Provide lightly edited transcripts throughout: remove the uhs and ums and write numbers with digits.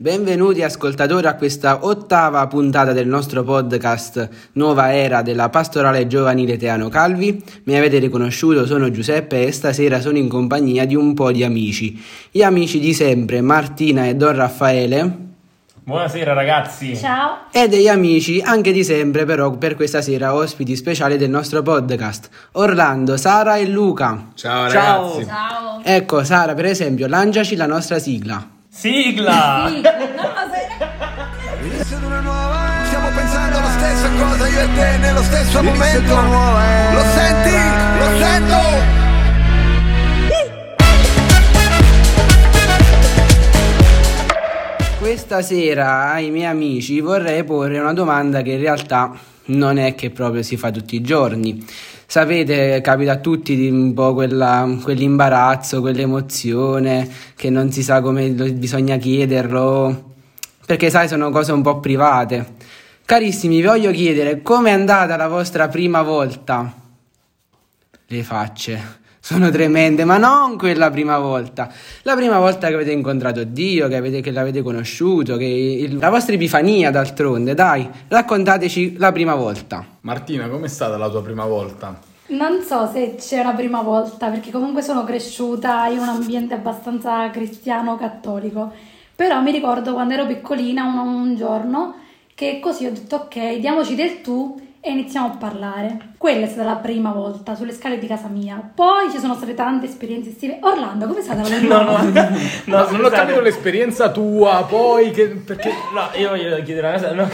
Benvenuti ascoltatori a questa ottava puntata del nostro podcast Nuova Era della Pastorale Giovanile Teano Calvi. Mi avete riconosciuto, sono Giuseppe e stasera sono in compagnia di un po' di amici. Gli amici di sempre, Martina e Don Raffaele. Buonasera ragazzi. Ciao. E degli amici anche di sempre, però per questa sera ospiti speciali del nostro podcast, Orlando, Sara e Luca. Ciao, ciao ragazzi. Ciao. Ecco Sara, per esempio, lanciaci la nostra sigla. Sigla! Sì, no, una nuova. Stiamo pensando la stessa cosa io e te nello stesso momento. Lo senti? Lo sento! Questa sera ai miei amici vorrei porre una domanda che in realtà non è che proprio si fa tutti i giorni. Sapete, capita a tutti un po' quell'imbarazzo, quell'emozione che non si sa come bisogna chiederlo, perché sai, sono cose un po' private. Carissimi, vi voglio chiedere com'è andata la vostra prima volta? Le facce sono tremende, ma non quella prima volta. La prima volta che avete incontrato Dio, che l'avete conosciuto, la vostra epifania d'altronde, dai, raccontateci la prima volta. Martina, com'è stata la tua prima volta? Non so se c'è una prima volta, perché comunque sono cresciuta in un ambiente abbastanza cristiano-cattolico, però mi ricordo quando ero piccolina un giorno che così ho detto ok, diamoci del tu e iniziamo a parlare. Quella è stata la prima volta sulle scale di casa mia. Poi ci sono state tante esperienze estive. Orlando, come è stata la prima volta? No, non ho capito l'esperienza tua. Poi che perché no, io voglio chiedere una cosa. No.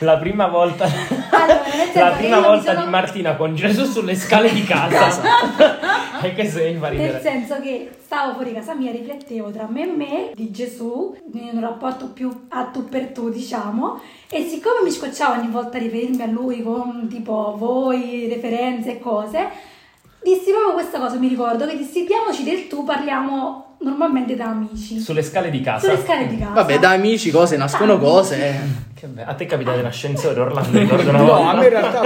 La prima volta, allora, la prima volta di Martina con Gesù sulle scale di casa. E che sei in ridere. Nel senso che stavo fuori casa mia, riflettevo tra me e me di Gesù in un rapporto più a tu per tu, diciamo, e siccome mi scocciavo ogni volta riferirmi a lui con tipo voi, referenze e cose, dissi proprio questa cosa, mi ricordo che dissi diamoci del tu, parliamo normalmente da amici. Sulle scale di casa? Sulle scale di casa. Vabbè, da amici cose nascono da cose. Amici. Che bello. A te capita dell'ascensore, Orlando? No, a me in realtà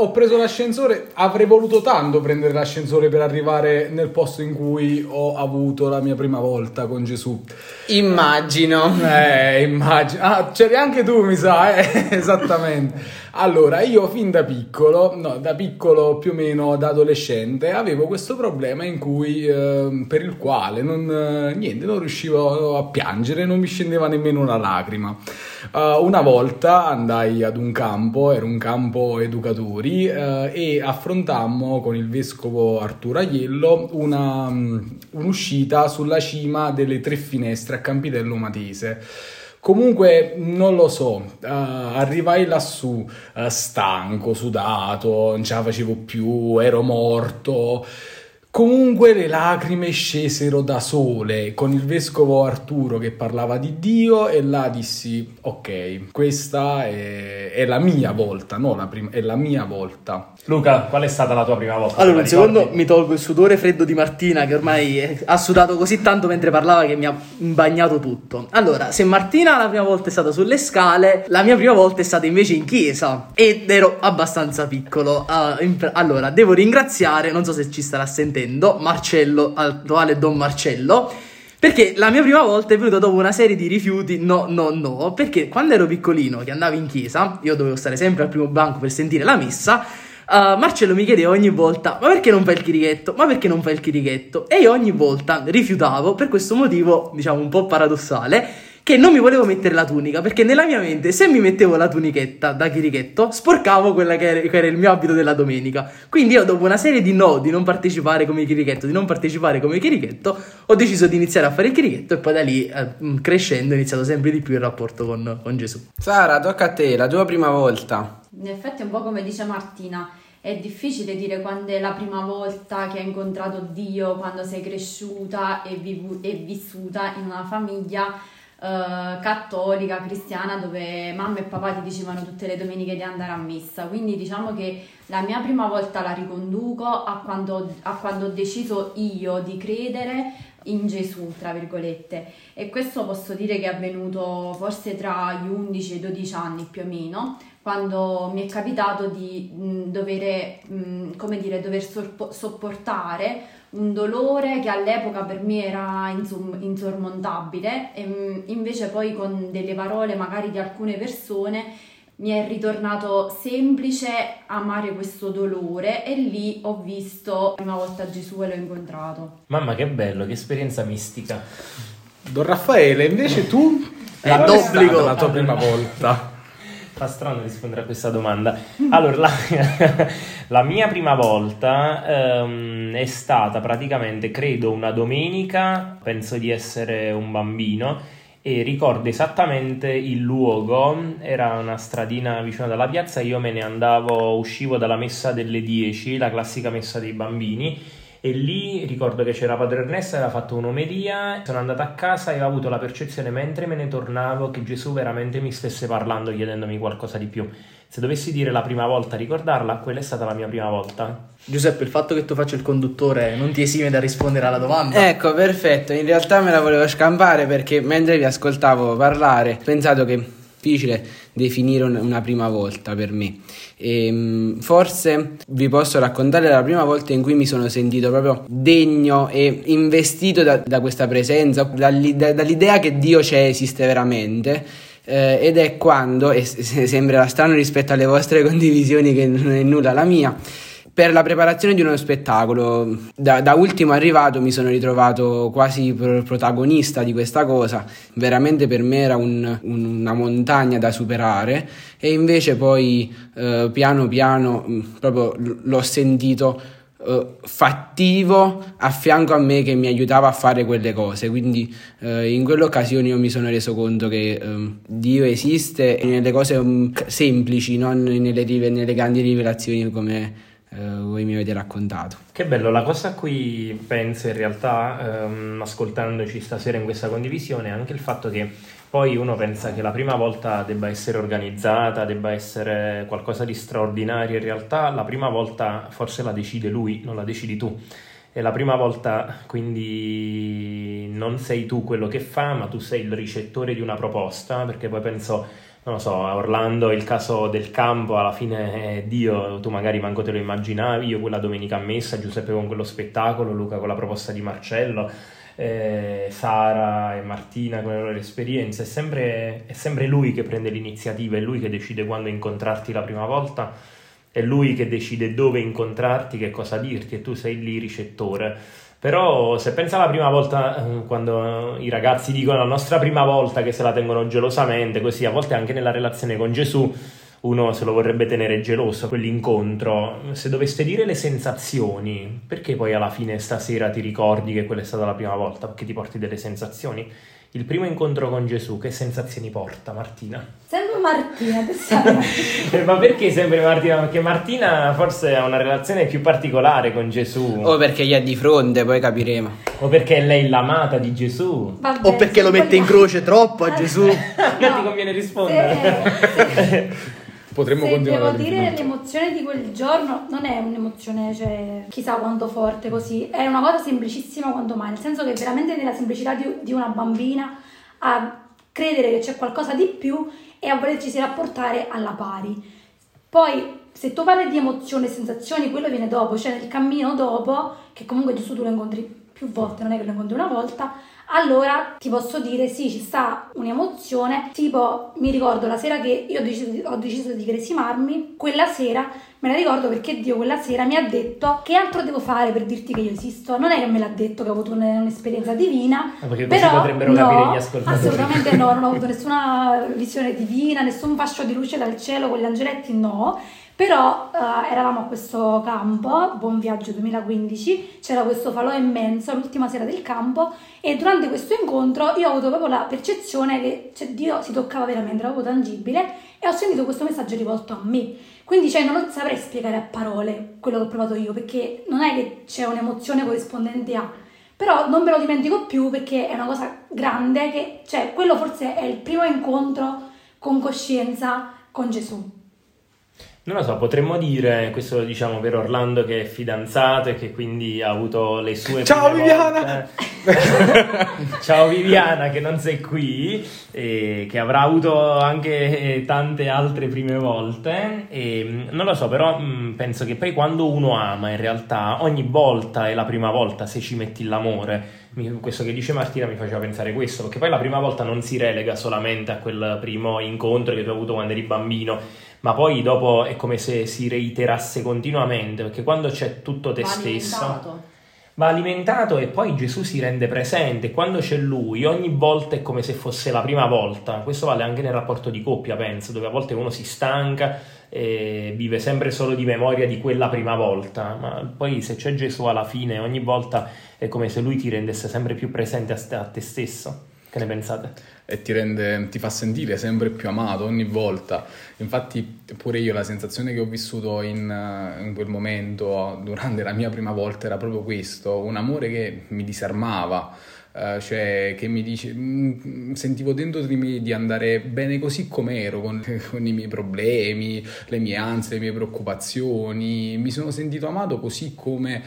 ho preso l'ascensore, avrei voluto tanto prendere l'ascensore per arrivare nel posto in cui ho avuto la mia prima volta con Gesù. Immagino. Immagino. Ah, c'eri anche tu, mi sa, esattamente. Allora, io fin da piccolo, più o meno da adolescente, avevo questo problema in cui, per il quale non riuscivo a piangere, non mi scendeva nemmeno una lacrima. Una volta andai ad un campo, era un campo educatori, e affrontammo con il vescovo Arturo Aiello un'uscita sulla cima delle Tre Finestre a Campitello Matese. Comunque non lo so, arrivai lassù stanco, sudato, non ce la facevo più, ero morto. Comunque le lacrime scesero da sole con il vescovo Arturo che parlava di Dio e là dissi ok, questa è la mia volta, è la mia volta. Luca, qual è stata la tua prima volta? Allora, secondo mi tolgo il sudore freddo di Martina che ormai ha sudato così tanto mentre parlava che mi ha bagnato tutto. Allora, se Martina la prima volta è stata sulle scale, la mia prima volta è stata invece in chiesa ed ero abbastanza piccolo. Allora, devo ringraziare, non so se ci starà sentendo, Marcello, attuale Don Marcello, perché la mia prima volta è venuta dopo una serie di rifiuti, perché quando ero piccolino che andavo in chiesa, io dovevo stare sempre al primo banco per sentire la messa, Marcello mi chiedeva ogni volta ma perché non fai il chirichetto, e io ogni volta rifiutavo per questo motivo, diciamo un po' paradossale, che non mi volevo mettere la tunica, perché nella mia mente se mi mettevo la tunichetta da chirichetto sporcavo quella che era il mio abito della domenica. Quindi io dopo una serie di no di non partecipare come chirichetto, ho deciso di iniziare a fare il chirichetto e poi da lì crescendo ho iniziato sempre di più il rapporto con Gesù. Sara, tocca a te, la tua prima volta. In effetti è un po' come dice Martina, è difficile dire quando è la prima volta che hai incontrato Dio, quando sei cresciuta e vissuta in una famiglia cattolica, cristiana, dove mamma e papà ti dicevano tutte le domeniche di andare a messa. Quindi diciamo che la mia prima volta la riconduco a quando ho deciso io di credere in Gesù, tra virgolette, e questo posso dire che è avvenuto forse tra gli 11 e i 12 anni più o meno, quando mi è capitato di dover sopportare un dolore che all'epoca per me era insormontabile, e invece poi con delle parole magari di alcune persone mi è ritornato semplice amare questo dolore, e lì ho visto la prima volta Gesù e l'ho incontrato. Mamma, che bello, che esperienza mistica. Don Raffaele, invece tu è d'obbligo la tua prima volta. Fa strano rispondere a questa domanda. Allora, la mia prima volta è stata praticamente, credo, una domenica, penso di essere un bambino, e ricordo esattamente il luogo, era una stradina vicino dalla piazza, io me ne andavo, uscivo dalla messa delle 10, la classica messa dei bambini, e lì ricordo che c'era Padre Ernesto, aveva fatto un'omelia, sono andato a casa e ho avuto la percezione mentre me ne tornavo che Gesù veramente mi stesse parlando, chiedendomi qualcosa di più. Se dovessi dire la prima volta, ricordarla, quella è stata la mia prima volta. Giuseppe, il fatto che tu faccia il conduttore non ti esime da rispondere alla domanda? Ecco, perfetto, in realtà me la volevo scampare perché mentre vi ascoltavo parlare ho pensato che è difficile definire una prima volta per me. E forse vi posso raccontare la prima volta in cui mi sono sentito proprio degno e investito da questa presenza, dall'idea che Dio c'è, esiste veramente. Ed è quando, e sembrerà strano rispetto alle vostre condivisioni che non è nulla la mia, per la preparazione di uno spettacolo, da ultimo arrivato mi sono ritrovato quasi protagonista di questa cosa, veramente per me era una montagna da superare, e invece poi piano piano proprio l'ho sentito fattivo a fianco a me che mi aiutava a fare quelle cose, quindi in quell'occasione io mi sono reso conto che Dio esiste nelle cose semplici, non nelle grandi rivelazioni come voi mi avete raccontato. Che bello, la cosa a cui penso in realtà ascoltandoci stasera in questa condivisione è anche il fatto che poi uno pensa che la prima volta debba essere organizzata, debba essere qualcosa di straordinario. In realtà la prima volta forse la decide lui, non la decidi tu. E la prima volta quindi non sei tu quello che fa, ma tu sei il ricettore di una proposta, perché poi penso, non lo so, a Orlando il caso del campo, alla fine Dio, tu magari manco te lo immaginavi, io quella domenica a messa, Giuseppe con quello spettacolo, Luca con la proposta di Marcello, Sara e Martina con le loro esperienze, è sempre lui che prende l'iniziativa, è lui che decide quando incontrarti la prima volta, è lui che decide dove incontrarti, che cosa dirti, e tu sei lì ricettore. Però se pensa alla prima volta, quando i ragazzi dicono la nostra prima volta, che se la tengono gelosamente, così a volte anche nella relazione con Gesù uno se lo vorrebbe tenere geloso, quell'incontro. Se doveste dire le sensazioni, perché poi alla fine stasera ti ricordi che quella è stata la prima volta? Perché ti porti delle sensazioni? Il primo incontro con Gesù, che sensazioni porta, Martina? Sempre Martina, ma perché sempre Martina? Perché Martina forse ha una relazione più particolare con Gesù. O perché gli è di fronte, poi capiremo. O perché è lei l'amata di Gesù. Vabbè, o perché lo mette in croce troppo a Gesù. Non ti conviene rispondere. Potremmo continuare. Devo dire, l'emozione di quel giorno non è un'emozione, cioè, chissà quanto forte così, è una cosa semplicissima quanto mai, nel senso che veramente nella semplicità di una bambina a credere che c'è qualcosa di più e a volerci si rapportare alla pari. Poi se tu parli di emozioni e sensazioni, quello viene dopo, cioè nel cammino dopo, che comunque Gesù tu lo incontri più volte, non è che lo incontri una volta, allora ti posso dire sì, ci sta un'emozione, tipo mi ricordo la sera che io ho deciso di cresimarmi, quella sera me la ricordo perché Dio quella sera mi ha detto che altro devo fare per dirti che io esisto, non è che me l'ha detto che ho avuto un'esperienza divina, perché così però potrebbero capire gli ascoltatori. Assolutamente no, non ho avuto nessuna visione divina, nessun fascio di luce dal cielo con gli angeletti, no. Però eravamo a questo campo, Buon Viaggio 2015, c'era questo falò immenso, l'ultima sera del campo, e durante questo incontro io ho avuto proprio la percezione che, cioè, Dio si toccava veramente, era proprio tangibile, e ho sentito questo messaggio rivolto a me. Quindi, cioè, non lo saprei spiegare a parole quello che ho provato io, perché non è che c'è un'emozione corrispondente a... Però non me lo dimentico più perché è una cosa grande, che, cioè, quello forse è il primo incontro con coscienza con Gesù. Non lo so, potremmo dire, questo lo diciamo per Orlando che è fidanzato e che quindi ha avuto le sue... Ciao Viviana! Ciao Viviana che non sei qui, e che avrà avuto anche tante altre prime volte, e non lo so, però penso che poi quando uno ama in realtà ogni volta è la prima volta se ci metti l'amore. Questo che dice Martina mi faceva pensare questo, perché poi la prima volta non si relega solamente a quel primo incontro che tu hai avuto quando eri bambino, ma poi dopo è come se si reiterasse continuamente, perché quando c'è tutto te stesso va alimentato e poi Gesù si rende presente, quando c'è lui ogni volta è come se fosse la prima volta. Questo vale anche nel rapporto di coppia, penso, dove a volte uno si stanca e vive sempre solo di memoria di quella prima volta, ma poi se c'è Gesù alla fine ogni volta è come se lui ti rendesse sempre più presente a te stesso. Che ne pensate? E ti fa sentire sempre più amato ogni volta. Infatti pure io la sensazione che ho vissuto in quel momento durante la mia prima volta era proprio questo, un amore che mi disarmava, cioè che mi dice, sentivo dentro di me di andare bene così come ero, con i miei problemi, le mie ansie, le mie preoccupazioni, mi sono sentito amato così come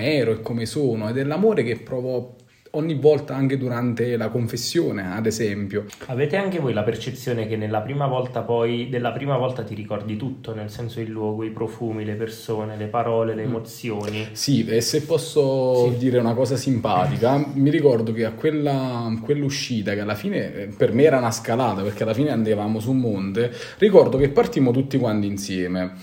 ero e come sono, ed è l'amore che provo ogni volta anche durante la confessione, ad esempio. Avete anche voi la percezione che nella prima volta poi, della prima volta ti ricordi tutto, nel senso il luogo, i profumi, le persone, le parole, le emozioni? Sì, e se posso dire una cosa simpatica, mi ricordo che a quell'uscita, che alla fine per me era una scalata, perché alla fine andavamo su un monte, ricordo che partimmo tutti quanti insieme.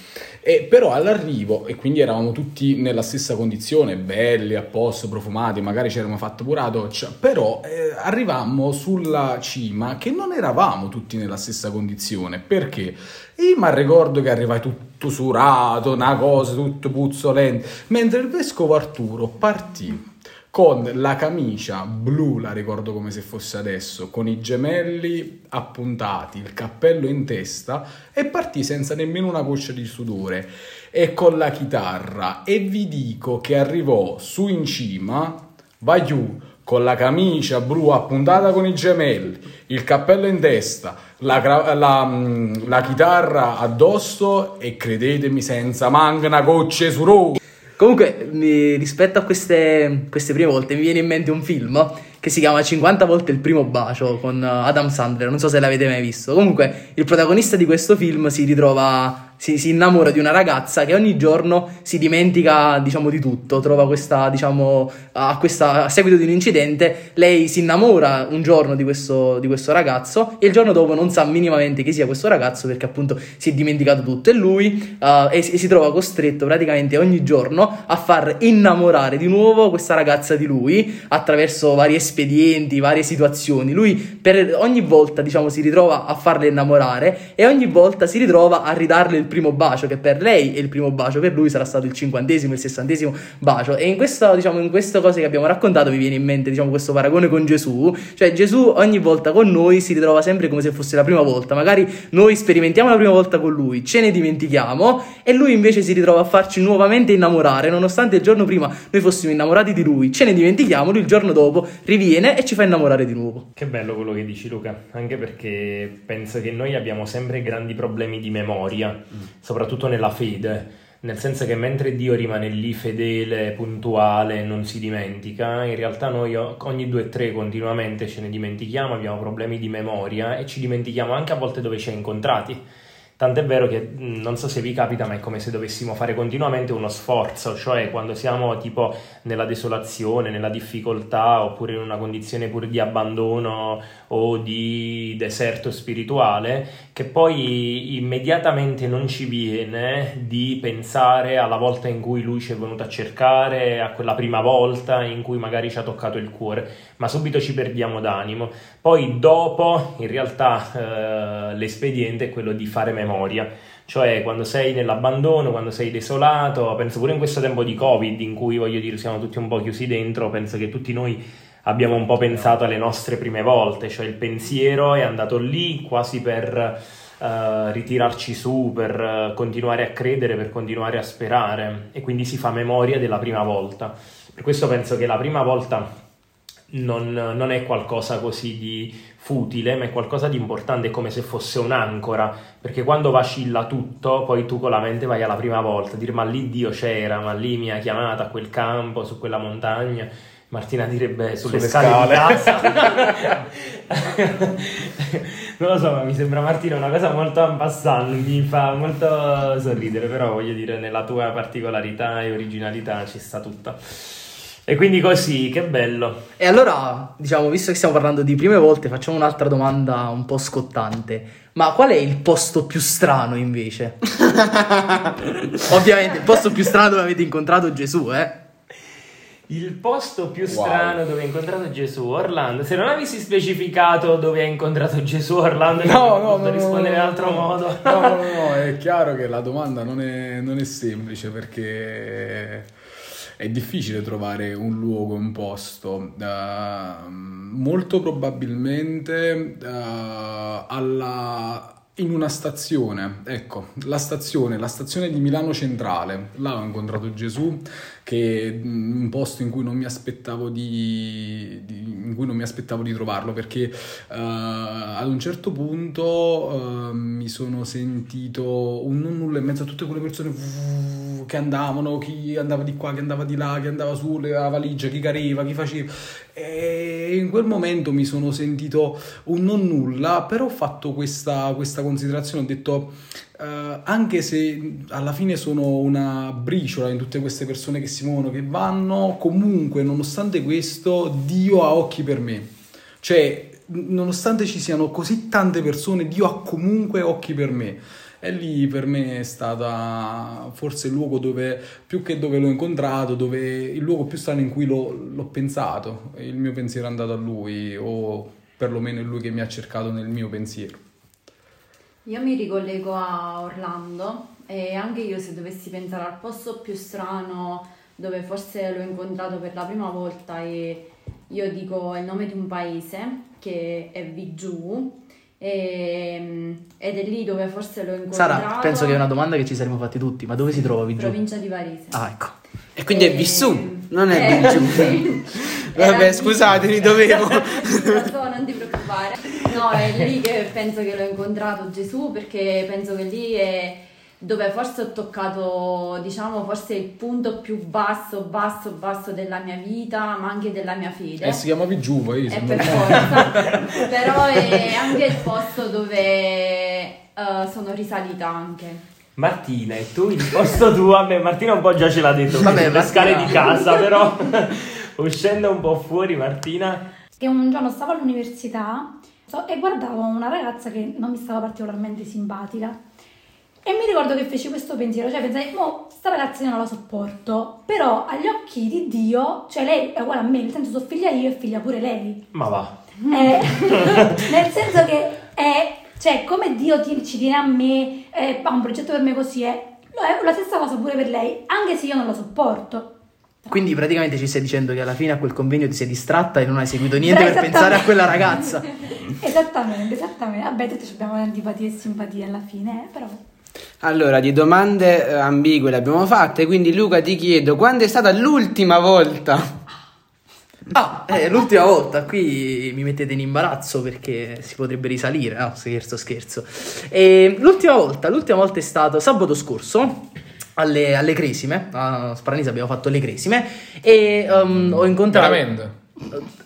E però all'arrivo, e quindi eravamo tutti nella stessa condizione, belli, a posto, profumati, magari ci eravamo fatto pure la doccia, però arrivammo sulla cima che non eravamo tutti nella stessa condizione, perché? Io mi ricordo che arrivai tutto surato, una cosa, tutto puzzolente, mentre il vescovo Arturo partì con la camicia blu, la ricordo come se fosse adesso, con i gemelli appuntati, il cappello in testa, e partì senza nemmeno una goccia di sudore, e con la chitarra, e vi dico che arrivò su in cima, Vigiu, con la camicia blu appuntata con i gemelli, il cappello in testa, la chitarra addosso, e credetemi senza manca una goccia di sudore. Comunque, rispetto a queste prime volte mi viene in mente un film che si chiama 50 volte il primo bacio con Adam Sandler, non so se l'avete mai visto. Comunque il protagonista di questo film si innamora di una ragazza che ogni giorno si dimentica, diciamo, di tutto, trova questa, diciamo, a seguito di un incidente lei si innamora un giorno di questo ragazzo e il giorno dopo non sa minimamente chi sia questo ragazzo, perché appunto si è dimenticato tutto, e lui e si trova costretto praticamente ogni giorno a far innamorare di nuovo questa ragazza di lui attraverso vari espedienti, varie situazioni. Lui per ogni volta, diciamo, si ritrova a farle innamorare e ogni volta si ritrova a ridarle il primo bacio, che per lei è il primo bacio, per lui sarà stato il 50°, il 60° bacio. E in questa cosa che abbiamo raccontato mi viene in mente, diciamo, questo paragone con Gesù, cioè Gesù ogni volta con noi si ritrova sempre come se fosse la prima volta. Magari noi sperimentiamo la prima volta con lui, ce ne dimentichiamo, e lui invece si ritrova a farci nuovamente innamorare, nonostante il giorno prima noi fossimo innamorati di lui, ce ne dimentichiamo, lui il giorno dopo riviene e ci fa innamorare di nuovo. Che bello quello che dici, Luca, anche perché penso che noi abbiamo sempre grandi problemi di memoria, soprattutto nella fede, nel senso che mentre Dio rimane lì fedele, puntuale, non si dimentica, in realtà noi ogni 2 o 3 continuamente ce ne dimentichiamo, abbiamo problemi di memoria e ci dimentichiamo anche a volte dove ci ha incontrati. Tant'è vero che, non so se vi capita, ma è come se dovessimo fare continuamente uno sforzo, cioè quando siamo tipo nella desolazione, nella difficoltà, oppure in una condizione pure di abbandono o di deserto spirituale, che poi immediatamente non ci viene di pensare alla volta in cui lui ci è venuto a cercare, a quella prima volta in cui magari ci ha toccato il cuore, ma subito ci perdiamo d'animo. Poi dopo, in realtà, l'espediente è quello di fare memoria, cioè quando sei nell'abbandono, quando sei desolato, penso pure in questo tempo di Covid in cui, voglio dire, siamo tutti un po' chiusi dentro, penso che tutti noi abbiamo un po' pensato alle nostre prime volte, cioè il pensiero è andato lì quasi per ritirarci su, per continuare a credere, per continuare a sperare, e quindi si fa memoria della prima volta. Per questo penso che la prima volta non è qualcosa così di futile, ma è qualcosa di importante, è come se fosse un'ancora, perché quando vacilla tutto, poi tu con la mente vai alla prima volta, dire ma lì Dio c'era, ma lì mi ha chiamato a quel campo, su quella montagna, Martina direbbe sulle scale di casa. Non lo so, ma mi sembra, Martina, una cosa molto en passant, mi fa molto sorridere, però voglio dire, nella tua particolarità e originalità ci sta tutta. E quindi così, che bello. E allora, diciamo, visto che stiamo parlando di prime volte, facciamo un'altra domanda un po' scottante. Ma qual è il posto più strano, invece? Ovviamente, il posto più strano dove avete incontrato Gesù, eh? Il posto più strano dove hai incontrato Gesù, Orlando. Se non avessi specificato dove hai incontrato Gesù, Orlando, rispondere in altro modo. No, è chiaro che la domanda non è semplice, perché è difficile trovare un luogo, un posto. Molto probabilmente in una stazione, ecco, la stazione di Milano Centrale, là ho incontrato Gesù, che è un posto in cui non mi aspettavo di trovarlo, perché ad un certo punto mi sono sentito un non nulla in mezzo a tutte quelle persone che andavano, chi andava di qua, chi andava di là, chi andava su la valigia, chi careva, chi faceva, e in quel momento mi sono sentito un non nulla, però ho fatto questa considerazione, ho detto anche se alla fine sono una briciola in tutte queste persone che si muovono, che vanno, comunque nonostante questo Dio ha occhi per me, cioè nonostante ci siano così tante persone Dio ha comunque occhi per me. E lì per me è stata forse il luogo dove, più che dove l'ho incontrato, dove il luogo più strano in cui l'ho pensato, il mio pensiero è andato a lui, o perlomeno è lui che mi ha cercato nel mio pensiero. Io mi ricollego a Orlando, e anche io, se dovessi pensare al posto più strano dove forse l'ho incontrato per la prima volta, e io dico il nome di un paese che è Vigiu, ed è lì dove forse l'ho incontrato. Sara, penso che è una domanda che ci saremmo fatti tutti, ma dove si trova Vigiu? Provincia di Varese. Ah, ecco. E quindi è Vissù, non è Vigiu. Vabbè, scusatemi, dovevo. Non ti preoccupare. No, è lì che penso che l'ho incontrato Gesù, perché penso che lì è dove forse ho toccato, diciamo, forse il punto più basso della mia vita, ma anche della mia fede. Si chiama Vigiu, poi. Per forza. Però è anche il posto dove sono risalita anche. Martina, e tu il posto tuo? Beh, Martina un po' già ce l'ha detto, vabbè, le scale di casa, però uscendo un po' fuori, Martina. Che un giorno stavo all'università e guardavo una ragazza che non mi stava particolarmente simpatica. E mi ricordo che feci questo pensiero, cioè pensai, mo, sta ragazza io non la sopporto, però agli occhi di Dio, cioè lei è uguale a me, nel senso sono figlia io e figlia pure lei. Ma va. Nel senso che è, cioè come Dio ci tiene a me, ha un progetto per me così, è la stessa cosa pure per lei, anche se io non la sopporto. Quindi praticamente ci stai dicendo che alla fine a quel convegno ti sei distratta e non hai seguito niente per pensare a quella ragazza. Esattamente, vabbè, tutti abbiamo antipatie e simpatie alla fine, però... Allora, di domande ambigue le abbiamo fatte, quindi Luca ti chiedo, quando è stata l'ultima volta? L'ultima volta, qui mi mettete in imbarazzo perché si potrebbe risalire, no? Scherzo. E l'ultima volta è stato sabato scorso alle Cresime, a Sparanisa abbiamo fatto le Cresime e ho incontrato... Veramente?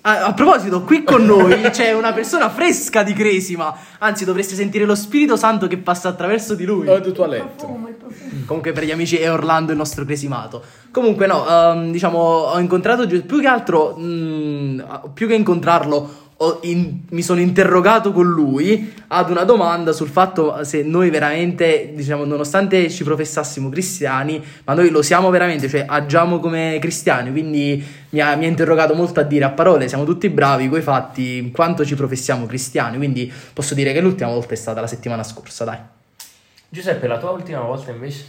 A proposito, qui con noi c'è una persona fresca di Cresima, anzi dovreste sentire lo Spirito Santo che passa attraverso di lui. Il profumo. Comunque per gli amici è Orlando il nostro cresimato. Comunque diciamo ho incontrato più che altro, più che incontrarlo mi sono interrogato con lui ad una domanda sul fatto se noi veramente, diciamo, nonostante ci professassimo cristiani, ma noi lo siamo veramente, cioè agiamo come cristiani, quindi mi ha interrogato molto a dire a parole siamo tutti bravi coi fatti in quanto ci professiamo cristiani, quindi posso dire che l'ultima volta è stata la settimana scorsa, dai. Giuseppe, la tua ultima volta invece?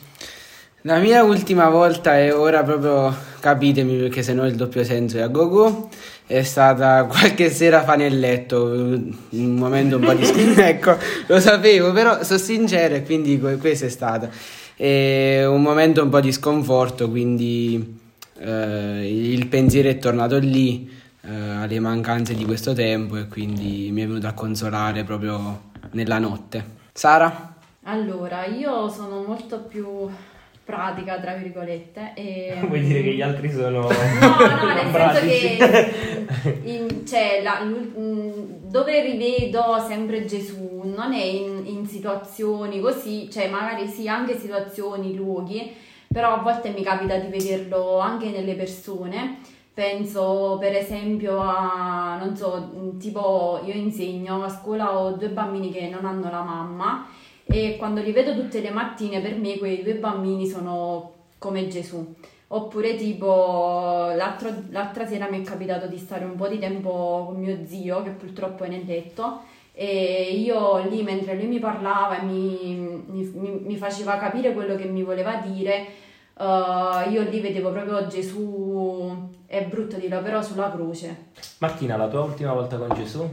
La mia ultima volta, e ora proprio capitemi perché sennò il doppio senso è a gogo, è stata qualche sera fa nel letto, un momento un po' di ecco, lo sapevo, però sono sincero e quindi questa è stata. E un momento un po' di sconforto, quindi il pensiero è tornato lì, alle mancanze di questo tempo, e quindi mi è venuto a consolare proprio nella notte. Sara? Allora, io sono molto più pratica, tra virgolette, e... Vuoi dire che gli altri sono... No, nel senso che dove rivedo sempre Gesù non è in situazioni così, cioè magari sì, anche situazioni, luoghi, però a volte mi capita di vederlo anche nelle persone. Penso per esempio a, non so, tipo io insegno a scuola, ho due bambini che non hanno la mamma, e quando li vedo tutte le mattine per me quei due bambini sono come Gesù. Oppure tipo l'altra sera mi è capitato di stare un po' di tempo con mio zio, che purtroppo è nel letto, e io lì, mentre lui mi parlava e mi faceva capire quello che mi voleva dire, io lì vedevo proprio Gesù. È brutto dirlo, però sulla croce. Martina, la tua ultima volta con Gesù?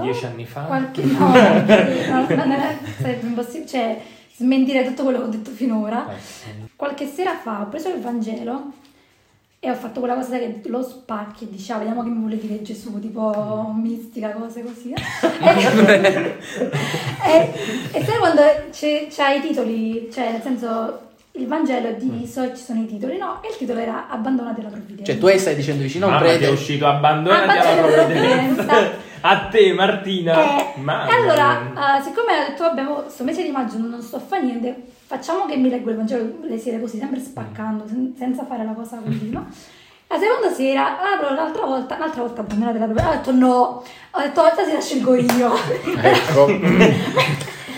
10 anni fa? Sarebbe impossibile, cioè, smentire tutto quello che ho detto finora. Qualche sera fa ho preso il Vangelo e ho fatto quella cosa che lo spacchi e dici, vediamo che mi vuole dire Gesù, tipo mistica, cose così. E sai quando c'hai i titoli, cioè nel senso... Il Vangelo è diviso, ci sono i titoli, no? E il titolo era Abbandonate alla provvidenza. Cioè tu stai dicendo vicino a un prete... è uscito Abbandonate alla provvidenza. A te, Martina. Allora, siccome ho detto, abbiamo questo mese di maggio, non sto a fare niente, facciamo che mi leggo il Vangelo le sere così, sempre spaccando, senza fare la cosa continua. La seconda sera, l'altra volta Abbandonate alla provvidenza. Ho detto stasera scelgo io. Ecco.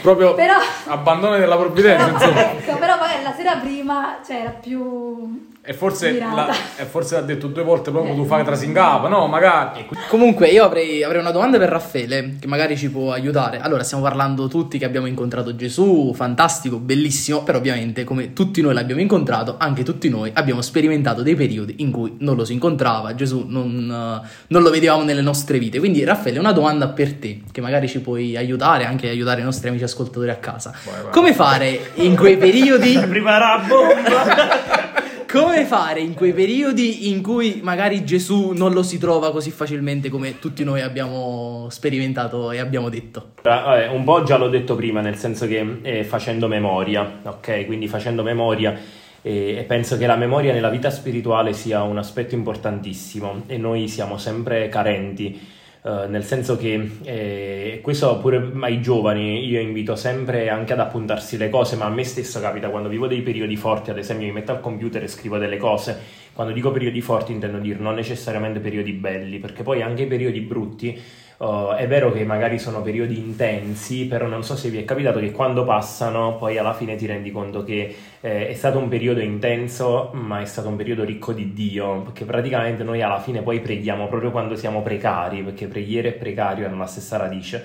Proprio però, abbandono della provvidenza, insomma. Ecco, però la sera prima, cioè, era più... E forse l'ha detto due volte proprio tu fai trasingava, no? Magari. Comunque io avrei una domanda per Raffaele, che magari ci può aiutare. Allora, stiamo parlando tutti che abbiamo incontrato Gesù, fantastico, bellissimo, però ovviamente come tutti noi l'abbiamo incontrato, anche tutti noi abbiamo sperimentato dei periodi in cui non lo si incontrava, Gesù non lo vedevamo nelle nostre vite. Quindi Raffaele, una domanda per te, che magari ci puoi aiutare, anche aiutare i nostri amici ascoltatori a casa. Vai. Come fare in quei periodi? Prima la bomba! Come fare in quei periodi in cui magari Gesù non lo si trova così facilmente come tutti noi abbiamo sperimentato e abbiamo detto? Un po' già l'ho detto prima, nel senso che facendo memoria, ok? Quindi facendo memoria, e penso che la memoria nella vita spirituale sia un aspetto importantissimo, e noi siamo sempre carenti, nel senso che questo pure ai giovani io invito sempre anche ad appuntarsi le cose, ma a me stesso capita quando vivo dei periodi forti, ad esempio mi metto al computer e scrivo delle cose. Quando dico periodi forti intendo dire non necessariamente periodi belli, perché poi anche i periodi brutti è vero che magari sono periodi intensi, però non so se vi è capitato che quando passano poi alla fine ti rendi conto che è stato un periodo intenso, ma è stato un periodo ricco di Dio, perché praticamente noi alla fine poi preghiamo proprio quando siamo precari, perché preghiera e precario hanno la stessa radice,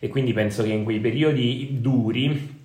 e quindi penso che in quei periodi duri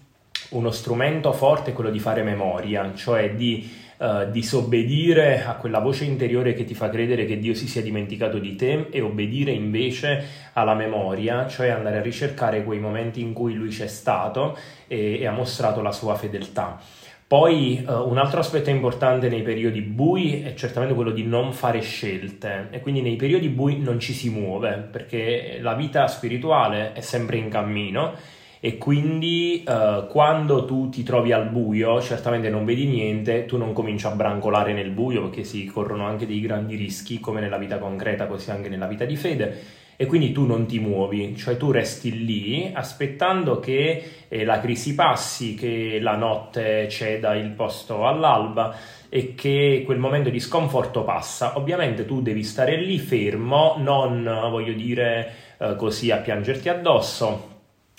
uno strumento forte è quello di fare memoria, cioè di disobbedire a quella voce interiore che ti fa credere che Dio si sia dimenticato di te, e obbedire invece alla memoria, cioè andare a ricercare quei momenti in cui Lui c'è stato e ha mostrato la sua fedeltà. Poi un altro aspetto importante nei periodi bui è certamente quello di non fare scelte, e quindi nei periodi bui non ci si muove, perché la vita spirituale è sempre in cammino, e quindi quando tu ti trovi al buio certamente non vedi niente, tu non cominci a brancolare nel buio, perché si corrono anche dei grandi rischi, come nella vita concreta così anche nella vita di fede, e quindi tu non ti muovi, cioè tu resti lì aspettando che la crisi passi, che la notte ceda il posto all'alba e che quel momento di sconforto passa. Ovviamente tu devi stare lì fermo, non voglio dire così a piangerti addosso,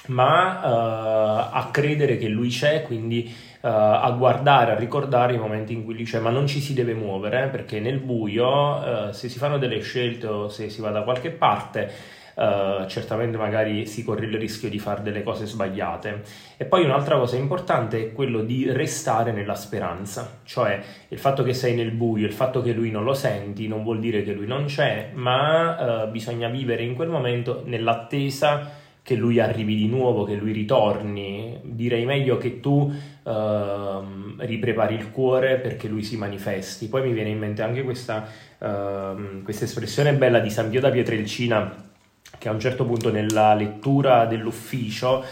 ma a credere che Lui c'è, quindi a guardare, a ricordare i momenti in cui Lui c'è, ma non ci si deve muovere, perché nel buio se si fanno delle scelte o se si va da qualche parte certamente magari si corre il rischio di fare delle cose sbagliate. E poi un'altra cosa importante è quello di restare nella speranza, cioè il fatto che sei nel buio, il fatto che Lui non lo senti non vuol dire che Lui non c'è, ma bisogna vivere in quel momento nell'attesa che lui arrivi di nuovo, che lui ritorni. Direi meglio che tu riprepari il cuore perché lui si manifesti. Poi mi viene in mente anche questa espressione bella di San Pio da Pietrelcina, che a un certo punto nella lettura dell'ufficio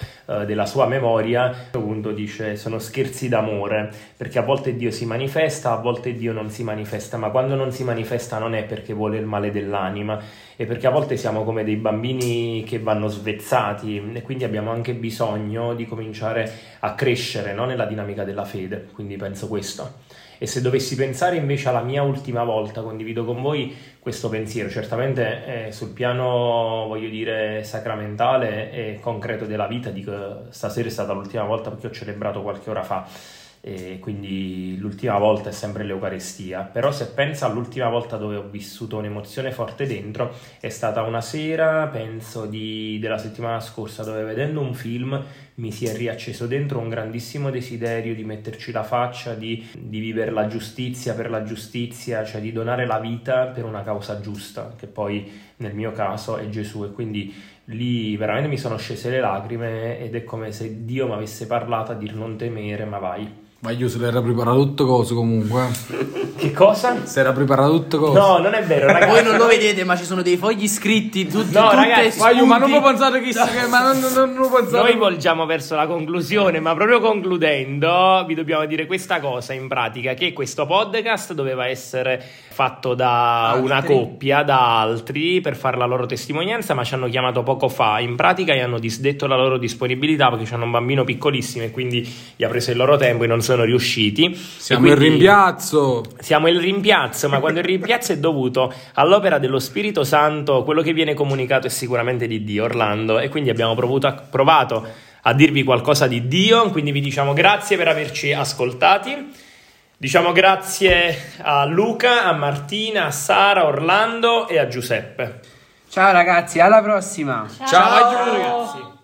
della sua memoria, a un certo punto dice: sono scherzi d'amore, perché a volte Dio si manifesta, a volte Dio non si manifesta, ma quando non si manifesta non è perché vuole il male dell'anima, è perché a volte siamo come dei bambini che vanno svezzati, e quindi abbiamo anche bisogno di cominciare a crescere, no? Nella dinamica della fede, quindi penso questo. E se dovessi pensare invece alla mia ultima volta, condivido con voi questo pensiero, certamente sul piano, voglio dire, sacramentale e concreto della vita. Dico, stasera è stata l'ultima volta perché ho celebrato qualche ora fa, e quindi l'ultima volta è sempre l'Eucarestia. Però se penso all'ultima volta dove ho vissuto un'emozione forte dentro, è stata una sera, penso, della settimana scorsa, dove vedendo un film mi si è riacceso dentro un grandissimo desiderio di metterci la faccia, di vivere la giustizia per la giustizia, cioè di donare la vita per una causa giusta, che poi nel mio caso è Gesù. E quindi lì veramente mi sono scese le lacrime, ed è come se Dio mi avesse parlato a dir non temere, ma vai. Ma io se l'era preparato tutto coso comunque. Che cosa? Se era preparato tutto coso. No, non è vero, ragazzi. Voi non lo vedete, ma ci sono dei fogli scritti tutti. No, ragazzi, ma non lo pensate chissà che... Ma non pensate... Noi volgiamo verso la conclusione, ma proprio concludendo vi dobbiamo dire questa cosa, in pratica, che questo podcast doveva essere fatto da una coppia, da altri, per fare la loro testimonianza, ma ci hanno chiamato poco fa, in pratica, e hanno disdetto la loro disponibilità perché hanno un bambino piccolissimo e quindi gli ha preso il loro tempo e non sono riusciti. Siamo il rimpiazzo. Siamo il rimpiazzo, ma quando il rimpiazzo è dovuto all'opera dello Spirito Santo, quello che viene comunicato è sicuramente di Dio, Orlando, e quindi abbiamo provato a dirvi qualcosa di Dio. Quindi vi diciamo grazie per averci ascoltati. Diciamo grazie a Luca, a Martina, a Sara, Orlando e a Giuseppe. Ciao ragazzi, alla prossima. Ciao ragazzi.